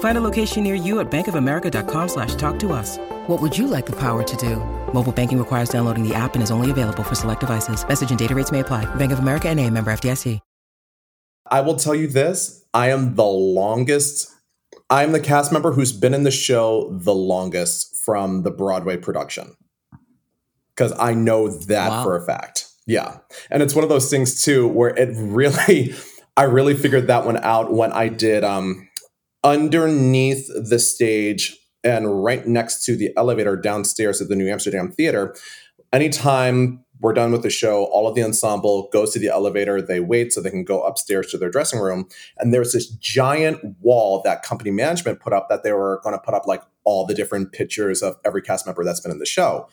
Find a location near you at bankofamerica.com/talktous. What would you like the power to do? Mobile banking requires downloading the app and is only available for select devices. Message and data rates may apply. Bank of America N.A., member FDIC. I will tell you this. I'm the cast member who's been in the show the longest from the Broadway production, because I know that for a fact. Yeah. And it's one of those things too, where I really figured that one out when I did Underneath the Stage and right next to the elevator downstairs at the New Amsterdam Theater. Anytime we're done with the show, all of the ensemble goes to the elevator. They wait so they can go upstairs to their dressing room. And there's this giant wall that company management put up that they were going to put up like all the different pictures of every cast member that's been in the show.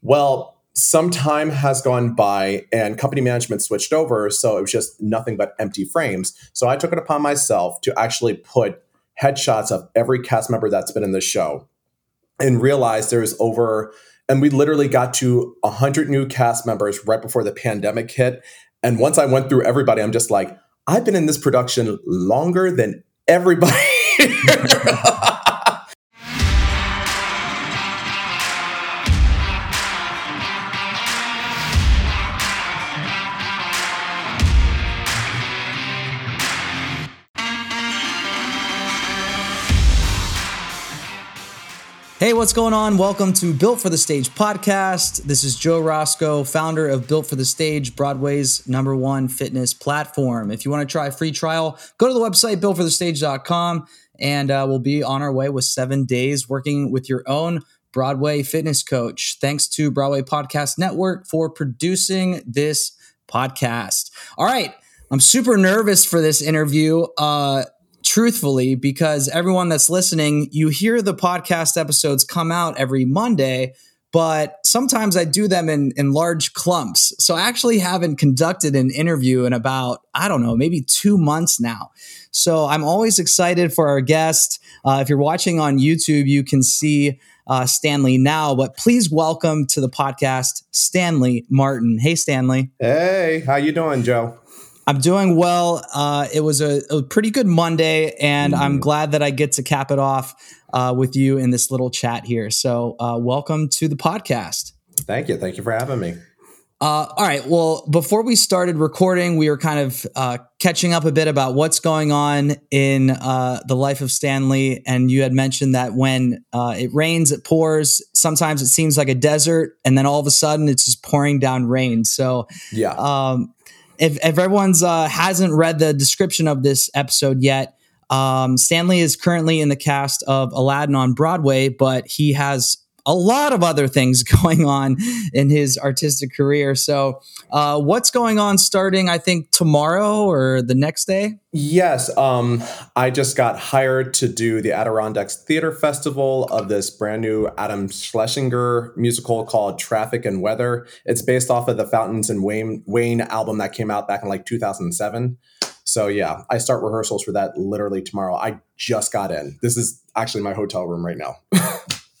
Well, some time has gone by and company management switched over. So it was just nothing but empty frames. So I took it upon myself to actually put headshots of every cast member that's been in the show, and realized there's over... And we literally got to 100 new cast members right before the pandemic hit. And once I went through everybody, I'm just like, I've been in this production longer than everybody. Hey, what's going on? Welcome to Built for the Stage podcast. This is Joe Roscoe, founder of Built for the Stage, Broadway's #1 fitness platform. If you want to try a free trial, go to the website, builtforthestage.com, and we'll be on our way with 7 days working with your own Broadway fitness coach. Thanks to Broadway Podcast Network for producing this podcast. All right. I'm super nervous for this interview. Truthfully, because everyone that's listening, you hear the podcast episodes come out every Monday, but sometimes I do them in large clumps. So I actually haven't conducted an interview in about, maybe 2 months now. So I'm always excited for our guest. If you're watching on YouTube, you can see Stanley now, but please welcome to the podcast, Stanley Martin. Hey, Stanley. Hey, how you doing, Joe? I'm doing well. It was a pretty good Monday, and I'm glad that I get to cap it off with you in this little chat here. So welcome to the podcast. Thank you. Thank you for having me. All right. Well, before we started recording, we were kind of catching up a bit about what's going on in the life of Stanley. And you had mentioned that when it rains, it pours. Sometimes it seems like a desert, and then all of a sudden it's just pouring down rain. So yeah. If everyone's hasn't read the description of this episode yet, Stanley is currently in the cast of Aladdin on Broadway, but he has a lot of other things going on in his artistic career. So what's going on starting, I think, tomorrow or the next day? Yes. I just got hired to do the Adirondacks Theater Festival of this brand new Adam Schlesinger musical called Traffic and Weather. It's based off of the Fountains and Wayne album that came out back in like 2007. So yeah, I start rehearsals for that literally tomorrow. I just got in. This is actually my hotel room right now.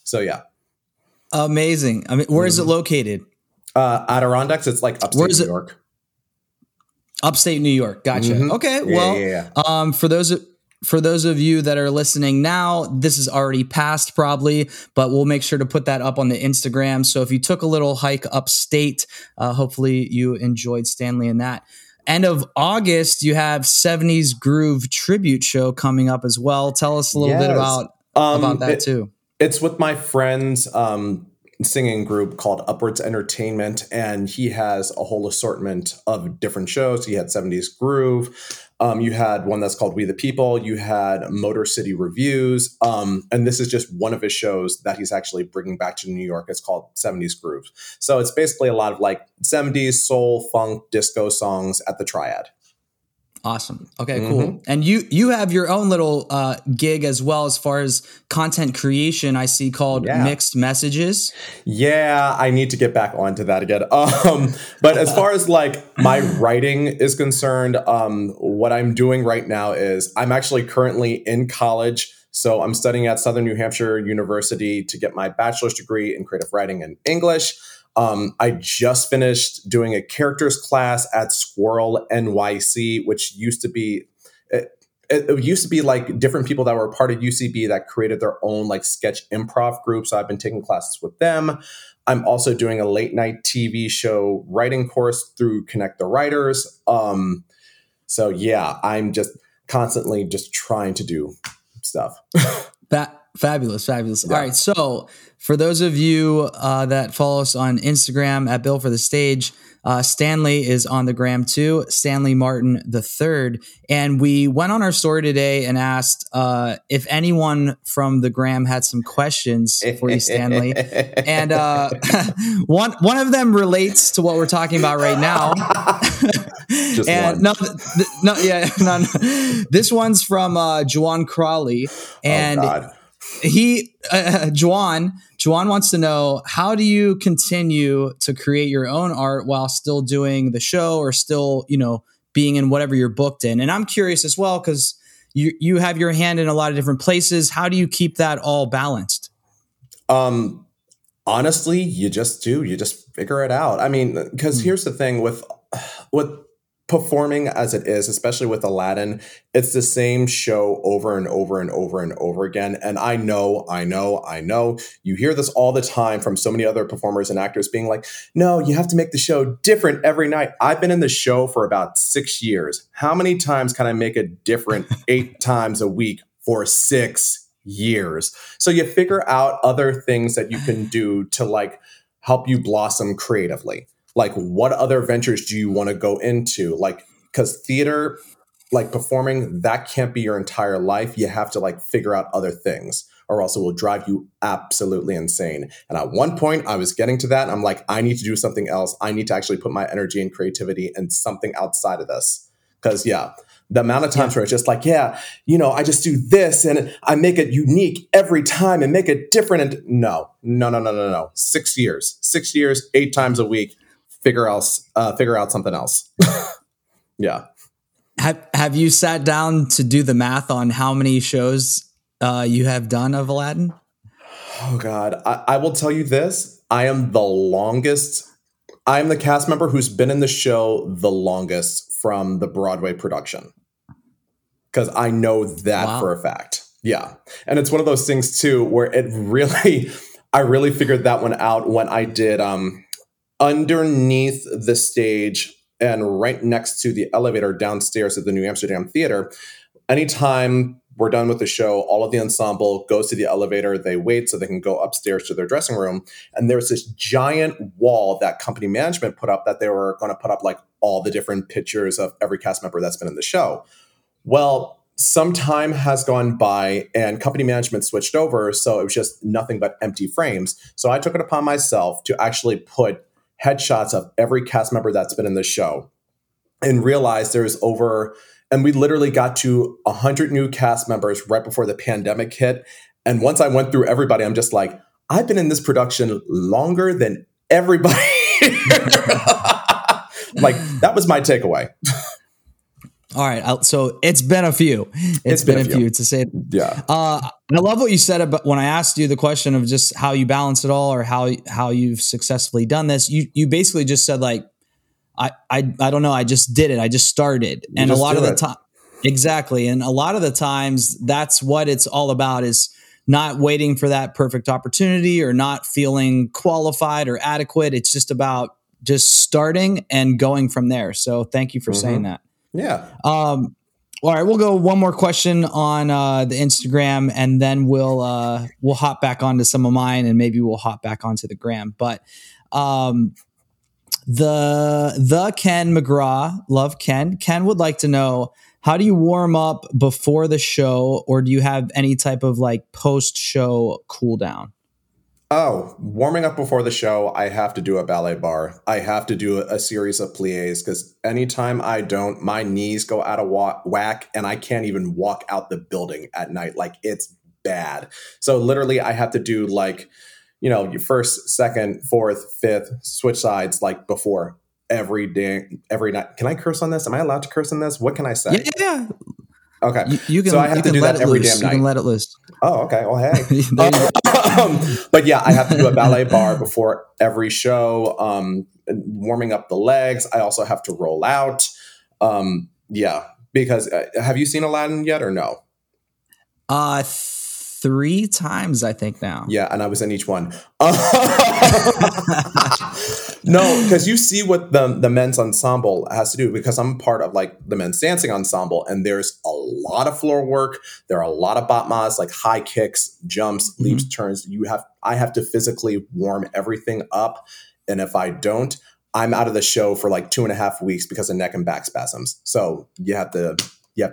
So yeah. Amazing. I mean, where is it located? Adirondacks. It's like upstate New York. Upstate New York. Gotcha. Mm-hmm. Okay. Yeah. For those of you that are listening now, this is already past probably, but we'll make sure to put that up on the Instagram. So if you took a little hike upstate, hopefully you enjoyed Stanley in that. End of August, you have 70s Groove tribute show coming up as well. Tell us a little bit about that too. It's with my friends, singing group called Upwards Entertainment, and he has a whole assortment of different shows. He had 70s Groove. You had one that's called We the People. You had Motor City Reviews. And this is just one of his shows that he's actually bringing back to New York. It's called 70s Groove. So it's basically a lot of like 70s soul, funk, disco songs at the Triad. Awesome. Okay, cool. Mm-hmm. And you have your own little gig as well as far as content creation, I see, called Mixed Messages. Yeah, I need to get back onto that again. But as far as like my writing is concerned, what I'm doing right now is I'm actually currently in college. So I'm studying at Southern New Hampshire University to get my bachelor's degree in creative writing and English. I just finished doing a characters class at Squirrel NYC, which used to be, it used to be like different people that were part of UCB that created their own like sketch improv group. So I've been taking classes with them. I'm also doing a late night TV show writing course through Connect the Writers. So yeah, I'm just constantly just trying to do stuff. Fabulous. Yeah. All right. So for those of you that follow us on Instagram at Built for the Stage, Stanley is on the gram too, Stanley Martin the Third. And we went on our story today and asked if anyone from the gram had some questions for you, Stanley. And one of them relates to what we're talking about right now. Just and one. This one's from Juwan Crawley, and Juwan wants to know, how do you continue to create your own art while still doing the show or still, being in whatever you're booked in? And I'm curious as well, because you have your hand in a lot of different places. How do you keep that all balanced? Honestly, you just figure it out. I mean, because here's the thing with performing as it is, especially with Aladdin, it's the same show over and over and over and over again. And I know. You hear this all the time from so many other performers and actors being like, no, you have to make the show different every night. I've been in the show for about 6 years. How many times can I make it different 8 times a week for 6 years? So you figure out other things that you can do to like help you blossom creatively. Like, what other ventures do you want to go into? Like, because theater, like performing, that can't be your entire life. You have to like figure out other things or else it will drive you absolutely insane. And at one point I was getting to that. I'm like, I need to do something else. I need to actually put my energy and creativity in something outside of this. Because the amount of times where it's just like, I just do this and I make it unique every time and make it different. And no. 6 years, 8 times a week. Figure out something else. Yeah. Have you sat down to do the math on how many shows you have done of Aladdin? Oh God. I will tell you this. I am the cast member who's been in the show the longest from the Broadway production. Because I know that for a fact. Yeah. And it's one of those things too, where I really figured that one out when I did, underneath the stage and right next to the elevator downstairs at the New Amsterdam Theater. Anytime we're done with the show, all of the ensemble goes to the elevator. They wait so they can go upstairs to their dressing room. And there's this giant wall that company management put up that they were going to put up like all the different pictures of every cast member that's been in the show. Well, some time has gone by and company management switched over. So it was just nothing but empty frames. So I took it upon myself to actually put headshots of every cast member that's been in the show and realized and we literally got to 100 new cast members right before the pandemic hit. And once I went through everybody, I'm just like, I've been in this production longer than everybody. Like, that was my takeaway. All right. So it's been a few. It's been a few to say. Yeah. I love what you said about when I asked you the question of just how you balance it all or how you've successfully done this. You basically just said like, I don't know. I just did it. I just started. And just a lot of the time. Exactly. And a lot of the times that's what it's all about, is not waiting for that perfect opportunity or not feeling qualified or adequate. It's just about just starting and going from there. So thank you for saying that. Yeah. All right, we'll go one more question on the Instagram, and then we'll hop back onto some of mine, and maybe we'll hop back onto the gram. But the Ken McGraw, love Ken. Ken would like to know, how do you warm up before the show, or do you have any type of like post show cool down? Oh, warming up before the show, I have to do a ballet bar. I have to do a series of pliés, because anytime I don't, my knees go out of whack and I can't even walk out the building at night. Like, it's bad. So literally I have to do like, you know, your first, second, fourth, fifth, switch sides, like before every day, every night. Can I curse on this? Am I allowed to curse on this? What can I say? Yeah. Okay. You can, so I have to do that every damn night. You can let it loose. Oh, okay. Well, hey. But yeah, I have to do a ballet bar before every show, warming up the legs. I also have to roll out. Because have you seen Aladdin yet or no? 3 times, I think now. Yeah, and I was in each one. No, because you see what the men's ensemble has to do, because I'm part of like the men's dancing ensemble, and there's a lot of floor work. There are a lot of batmas, like high kicks, jumps, leaps, turns. I have to physically warm everything up, and if I don't, I'm out of the show for like 2.5 weeks because of neck and back spasms. So you have to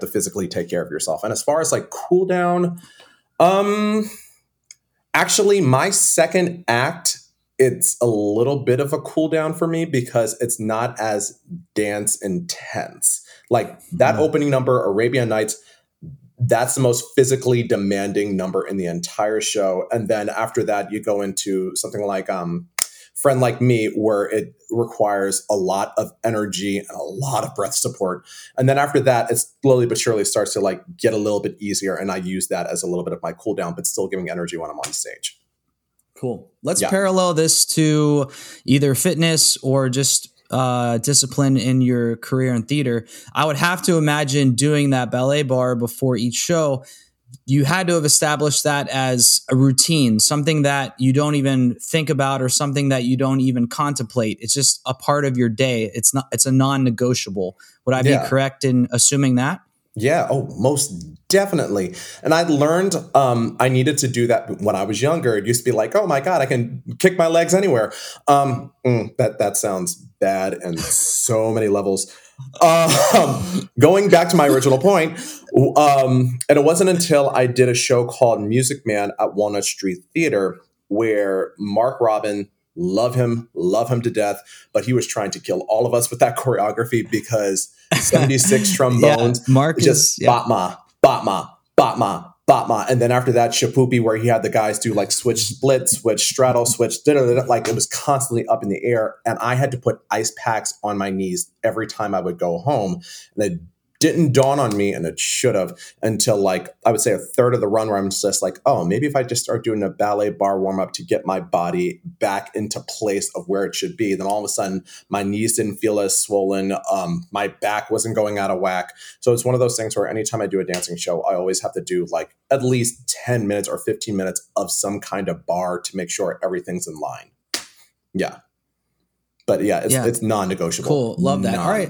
physically take care of yourself. And as far as like cool down. Actually, my second act, it's a little bit of a cool down for me because it's not as dance intense. Like that opening number, Arabian Nights, that's the most physically demanding number in the entire show. And then after that, you go into something like Friend Like Me, where it requires a lot of energy and a lot of breath support. And then after that, it slowly but surely starts to like get a little bit easier. And I use that as a little bit of my cool down, but still giving energy when I'm on stage. Cool. Let's parallel this to either fitness or just discipline in your career in theater. I would have to imagine doing that ballet bar before each show. You had to have established that as a routine, something that you don't even think about or something that you don't even contemplate. It's just a part of your day. It's a non-negotiable. Would I be correct in assuming that? Yeah. Oh, most definitely. And I learned I needed to do that when I was younger. It used to be like, oh my God, I can kick my legs anywhere. That sounds bad in so many levels. Going back to my original point, and it wasn't until I did a show called Music Man at Walnut Street Theater where Mark Robin, love him to death, but he was trying to kill all of us with that choreography because 76 trombones, batma. And then after that, Shapoopy, where he had the guys do like switch, split, switch, straddle, switch, like it was constantly up in the air. And I had to put ice packs on my knees every time I would go home. And it didn't dawn on me, and it should have, until like, I would say a third of the run, where I'm just like, oh, maybe if I just start doing a ballet bar warm up to get my body back into place of where it should be, then all of a sudden my knees didn't feel as swollen. My back wasn't going out of whack. So it's one of those things where anytime I do a dancing show, I always have to do like at least 10 minutes or 15 minutes of some kind of bar to make sure everything's in line. Yeah. But yeah, it's non-negotiable. Cool. Love that. All right.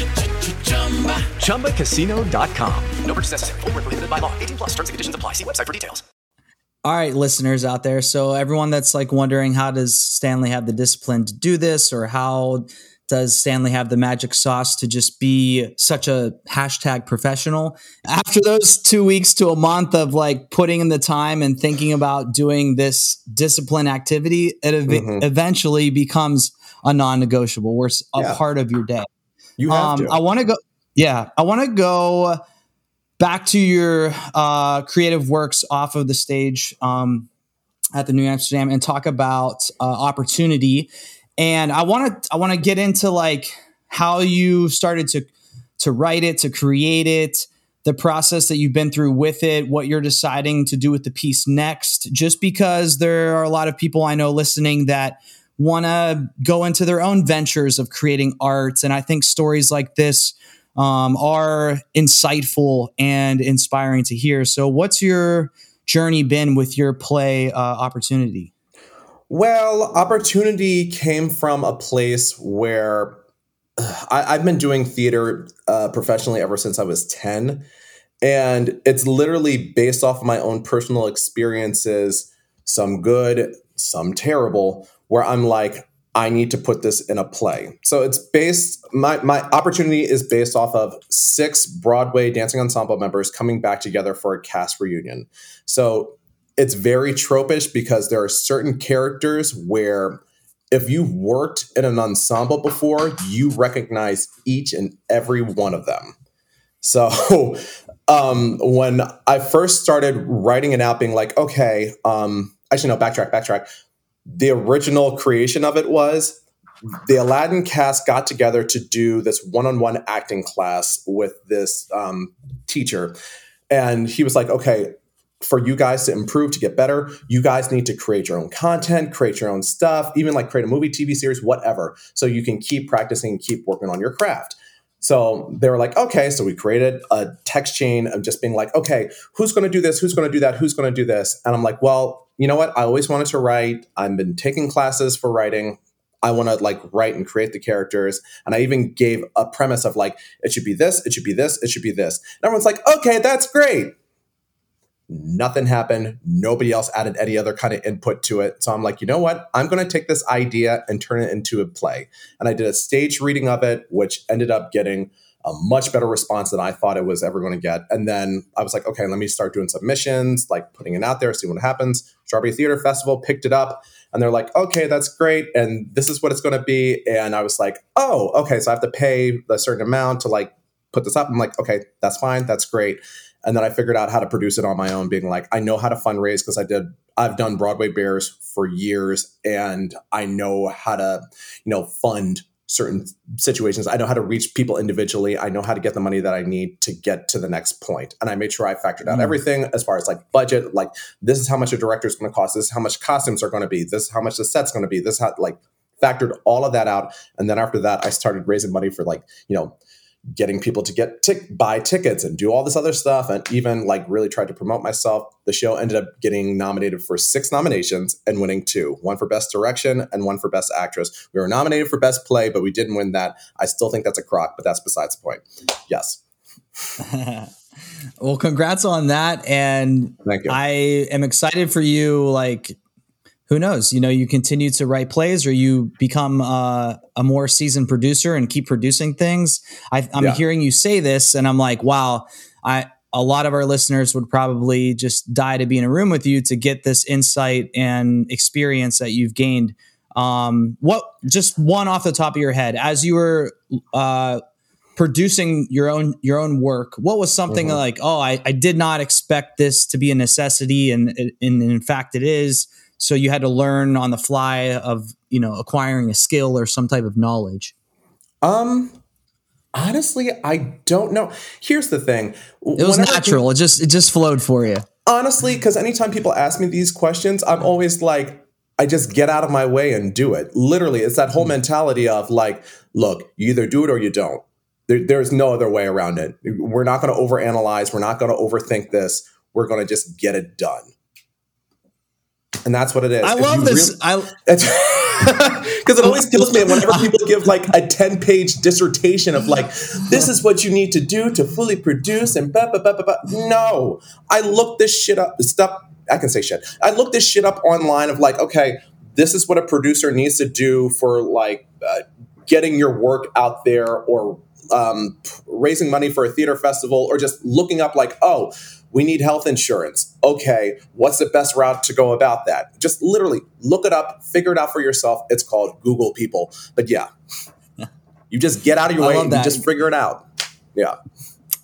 ChumbaCasino.com. No purchase necessary. Void where prohibited by law. 18 plus terms and conditions apply. See website for details. All right, listeners out there. So everyone that's like wondering, how does Stanley have the discipline to do this, or how does Stanley have the magic sauce to just be such a hashtag professional? After those 2 weeks to a month of like putting in the time and thinking about doing this discipline activity, it eventually becomes a non-negotiable. We're a part of your day. You have to. I want to go back to your creative works off of the stage at the New Amsterdam and talk about opportunity. And I want to get into like how you started to write it, to create it, the process that you've been through with it, what you're deciding to do with the piece next, just because there are a lot of people I know listening that want to go into their own ventures of creating arts. And I think stories like this are insightful and inspiring to hear. So what's your journey been with your play Opportunity? Well, Opportunity came from a place where I've been doing theater professionally ever since I was 10. And it's literally based off of my own personal experiences, some good, some terrible, where I'm like, I need to put this in a play. So it's based, my Opportunity is based off of 6 Broadway dancing ensemble members coming back together for a cast reunion. So it's very tropish because there are certain characters where if you've worked in an ensemble before, you recognize each and every one of them. So when I first started writing it out, being like, okay, backtrack. The original creation of it was the Aladdin cast got together to do this one-on-one acting class with this teacher. And he was like, okay, for you guys to improve, to get better, you guys need to create your own content, create your own stuff, even like create a movie, TV series, whatever. So you can keep practicing, keep working on your craft. So they were like, okay. So we created a text chain of just being like, okay, who's going to do this? Who's going to do that? Who's going to do this? And I'm like, well, you know what? I always wanted to write. I've been taking classes for writing. I want to like write and create the characters. And I even gave a premise of like, it should be this, it should be this, it should be this. And everyone's like, okay, that's great. Nothing happened. Nobody else added any other kind of input to it. So I'm like, you know what? I'm going to take this idea and turn it into a play. And I did a stage reading of it, which ended up getting a much better response than I thought it was ever going to get. And then I was like, okay, let me start doing submissions, like putting it out there, see what happens. Strawberry Theater Festival picked it up and they're like, okay, that's great. And this is what it's going to be. And I was like, oh, okay. So I have to pay a certain amount to like put this up. I'm like, okay, that's fine. That's great. And then I figured out how to produce it on my own, being like, I know how to fundraise because I've done Broadway Bears for years and I know how to, fund certain situations. I know how to reach people individually. I know how to get the money that I need to get to the next point. And I made sure I factored out everything as far as like budget, like this is how much a director is going to cost. This is how much costumes are going to be. This is how much the set's going to be. This is how like factored all of that out. And then after that, I started raising money for like, getting people to buy tickets and do all this other stuff. And even like really tried to promote myself. The show ended up getting nominated for 6 nominations and winning 2, one for Best Direction and one for Best Actress. We were nominated for Best Play, but we didn't win that. I still think that's a crock, but that's besides the point. Yes. Well, congrats on that. And thank you. I am excited for you. Like, who knows, you continue to write plays or you become a more seasoned producer and keep producing things. I'm hearing you say this and I'm like, wow, a lot of our listeners would probably just die to be in a room with you to get this insight and experience that you've gained. What just one off the top of your head, as you were producing your own work, what was something like, oh, I did not expect this to be a necessity. And in fact, it is. So you had to learn on the fly of, acquiring a skill or some type of knowledge. Honestly, I don't know. Here's the thing. It was natural. It just flowed for you. Honestly, because anytime people ask me these questions, I'm always like, I just get out of my way and do it. Literally, it's that whole mentality of like, look, you either do it or you don't. There's no other way around it. We're not going to overanalyze. We're not going to overthink this. We're going to just get it done. And that's what it is. I love this. Because it always kills me whenever people give like a 10-page dissertation of like, this is what you need to do to fully produce and blah, blah, blah, blah, blah. No, I looked this shit up. Stop. I can say shit. I looked this shit up online of like, okay, this is what a producer needs to do for like getting your work out there or raising money for a theater festival or just looking up like, oh, we need health insurance. Okay, what's the best route to go about that? Just literally look it up, figure it out for yourself. It's called Google, people. But yeah, you just get out of your way and you just figure it out. Yeah.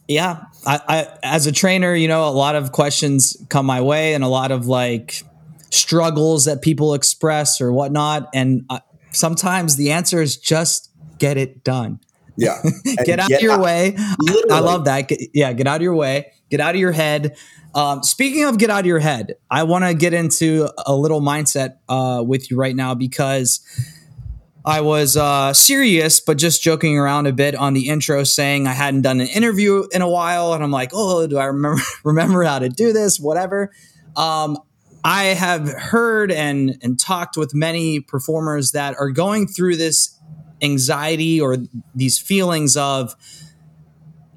Yeah. I, as a trainer, you know, a lot of questions come my way and a lot of like struggles that people express or whatnot. And sometimes the answer is just get it done. Yeah. Get out of your way. I love that. Get out of your way. Get out of your head. Speaking of get out of your head, I want to get into a little mindset with you right now because I was serious, but just joking around a bit on the intro saying I hadn't done an interview in a while. And I'm like, oh, do I remember how to do this? Whatever. I have heard and talked with many performers that are going through this anxiety or these feelings of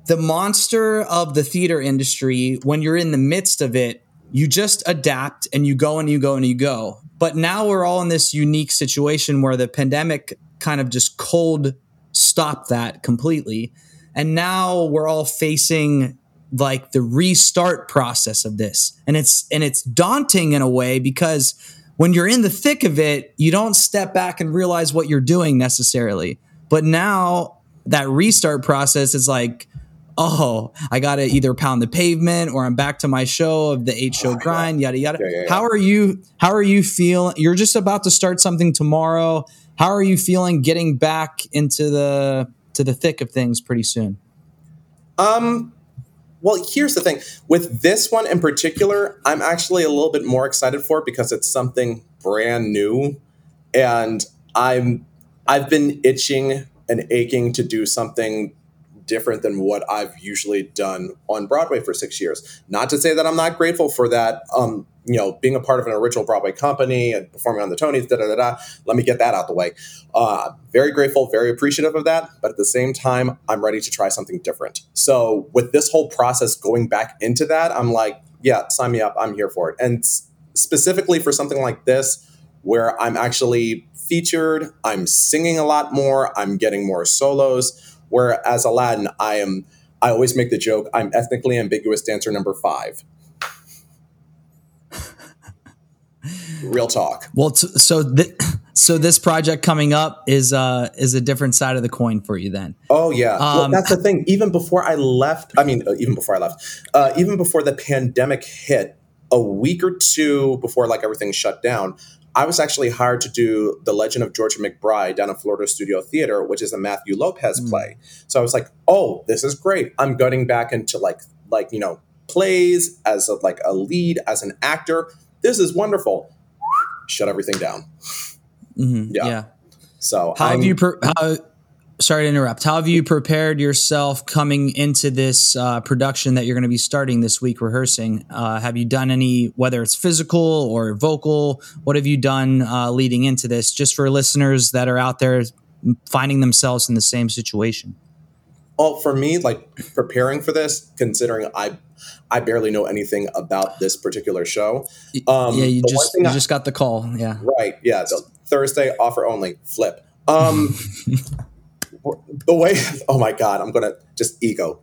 the monster of the theater industry. When you're in the midst of it, you just adapt and you go and you go and you go. But now we're all in this unique situation where the pandemic kind of just cold stopped that completely. And now we're all facing like the restart process of this. And it's daunting in a way because when you're in the thick of it, you don't step back and realize what you're doing necessarily. But now that restart process is like, oh, I got to either pound the pavement or I'm back to my show of the 8-show grind, yada, yada. Yeah. How are you feeling? You're just about to start something tomorrow. How are you feeling getting back into the thick of things pretty soon? Well, here's the thing. With this one in particular, I'm actually a little bit more excited for it because it's something brand new. And I've been itching and aching to do something different than what I've usually done on Broadway for 6 years. Not to say that I'm not grateful for that, being a part of an original Broadway company and performing on the Tonys, Let me get that out the way. Very grateful, very appreciative of that. But at the same time, I'm ready to try something different. So with this whole process going back into that, I'm like, yeah, sign me up. I'm here for it. And specifically for something like this, where I'm actually featured, I'm singing a lot more, I'm getting more solos. Whereas Aladdin, I always make the joke, I'm ethnically ambiguous dancer number 5. Real talk. Well, so this project coming up is a different side of the coin for you then. Oh yeah. Well, that's the thing. Even before the pandemic hit, a week or two before like everything shut down, I was actually hired to do The Legend of George McBride down at Florida Studio Theater, which is a Matthew Lopez play. So I was like, oh, this is great. I'm getting back into like plays as a lead, as an actor. This is wonderful. Shut everything down. Mm-hmm. Yeah. So sorry to interrupt. How have you prepared yourself coming into this production that you're going to be starting this week rehearsing? Have you done any, whether it's physical or vocal, what have you done leading into this just for listeners that are out there finding themselves in the same situation? Well, for me, like preparing for this, considering I barely know anything about this particular show. You just got the call. Yeah. Right. Yeah. So Thursday offer only flip. Oh my God, I'm going to just ego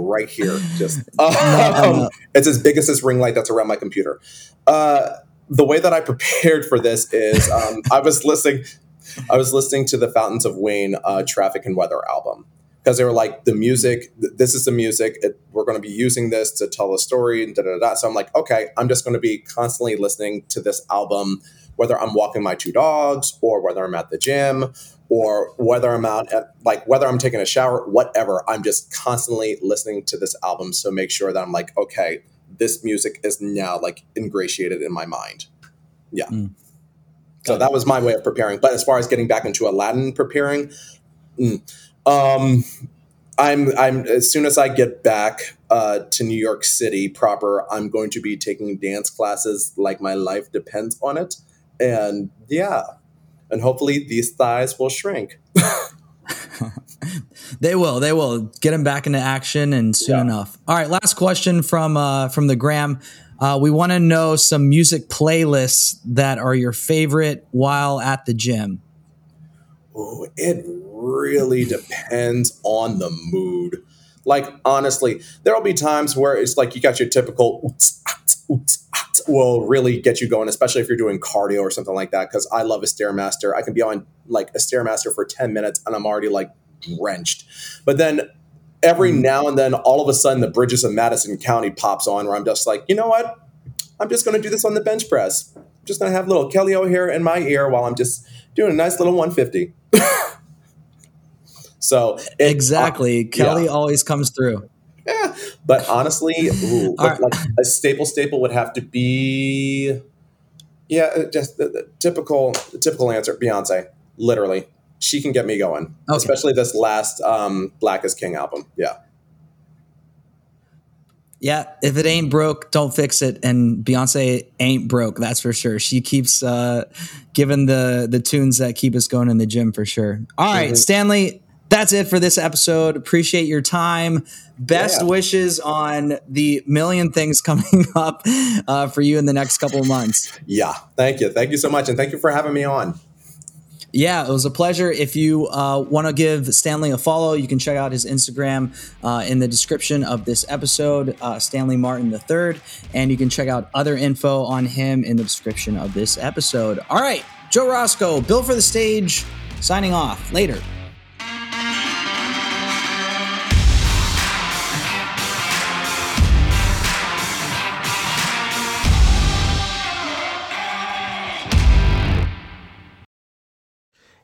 right here. It's as big as this ring light that's around my computer. The way that I prepared for this is, I was listening to the Fountains of Wayne, Traffic and Weather album. Cause they were like the music, this is the music. We're going to be using this to tell a story. So I'm like, okay, I'm just going to be constantly listening to this album, whether I'm walking my 2 dogs or whether I'm at the gym or whether I'm out at whether I'm taking a shower, whatever, I'm just constantly listening to this album. So make sure that I'm like, okay, this music is now like ingratiated in my mind. Yeah. So that was my way of preparing. But as far as getting back into Aladdin preparing, I'm as soon as I get back, to New York City proper, I'm going to be taking dance classes like my life depends on it. And yeah, and hopefully these thighs will shrink. They will get them back into action, and soon enough. All right, last question from the gram. We want to know some music playlists that are your favorite while at the gym. Oh, it really depends on the mood. Like, honestly, there'll be times where it's like you got your typical will really get you going, especially if you're doing cardio or something like that, because I love a Stairmaster. I can be on like a Stairmaster for 10 minutes and I'm already like drenched. But then every now and then, all of a sudden, the Bridges of Madison County pops on where I'm just like, you know what? I'm just going to do this on the bench press. I'm just going to have little Kelli O'Hara in my ear while I'm just doing a nice little 150. So exactly. Kelli always comes through. Yeah, but honestly, like a staple would have to be, just the typical answer, Beyonce. Literally, she can get me going, especially this last Black is King album. Yeah. Yeah, if it ain't broke, don't fix it. And Beyonce ain't broke, that's for sure. She keeps giving the tunes that keep us going in the gym for sure. All right, Stanley, that's it for this episode. Appreciate your time. Best wishes on the million things coming up for you in the next couple of months. Yeah, thank you. Thank you so much. And thank you for having me on. Yeah, it was a pleasure. If you want to give Stanley a follow, you can check out his Instagram in the description of this episode, Stanley Martin the Third, and you can check out other info on him in the description of this episode. All right, Joe Roscoe, Built for the Stage, signing off. Later.